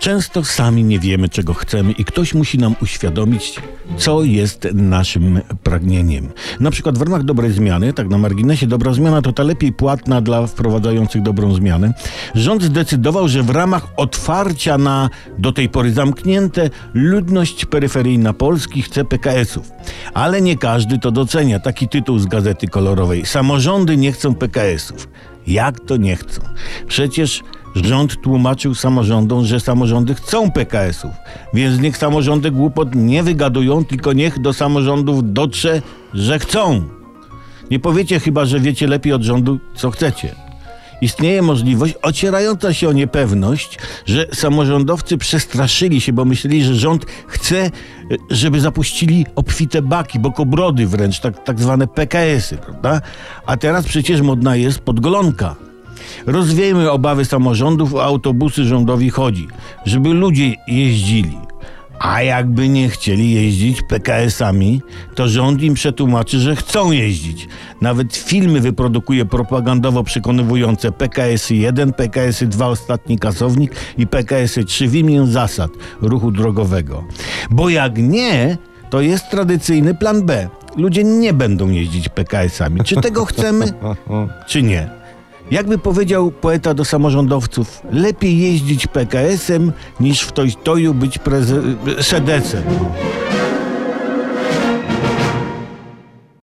Często sami nie wiemy, czego chcemy i ktoś musi nam uświadomić, co jest naszym pragnieniem. Na przykład w ramach dobrej zmiany, tak na marginesie, dobra zmiana to ta lepiej płatna dla wprowadzających dobrą zmianę. Rząd zdecydował, że w ramach otwarcia na do tej pory zamknięte ludność peryferyjna Polski chce PKS-ów. Ale nie każdy to docenia. Taki tytuł z gazety kolorowej. Samorządy nie chcą PKS-ów. Jak to nie chcą? Przecież rząd tłumaczył samorządom, że samorządy chcą PKS-ów, więc niech samorządy głupot nie wygadują, tylko niech do samorządów dotrze, że chcą. Nie powiecie chyba, że wiecie lepiej od rządu, co chcecie. Istnieje możliwość ocierająca się o niepewność, że samorządowcy przestraszyli się, bo myśleli, że rząd chce, żeby zapuścili obfite baki, bokobrody wręcz, tak zwane PKS-y, prawda? A teraz przecież modna jest podgolonka. Rozwiejmy obawy samorządów, o autobusy rządowi chodzi, żeby ludzie jeździli. A jakby nie chcieli jeździć PKS-ami, to rząd im przetłumaczy, że chcą jeździć. Nawet filmy wyprodukuje propagandowo przekonywujące PKS-y 1, PKS-y 2 ostatni kasownik i PKS-y 3 w imię zasad ruchu drogowego. Bo jak nie, to jest tradycyjny plan B. Ludzie nie będą jeździć PKS-ami. Czy tego chcemy, czy nie? Jakby powiedział poeta do samorządowców, lepiej jeździć PKS-em niż w Tojtoju być sedecem.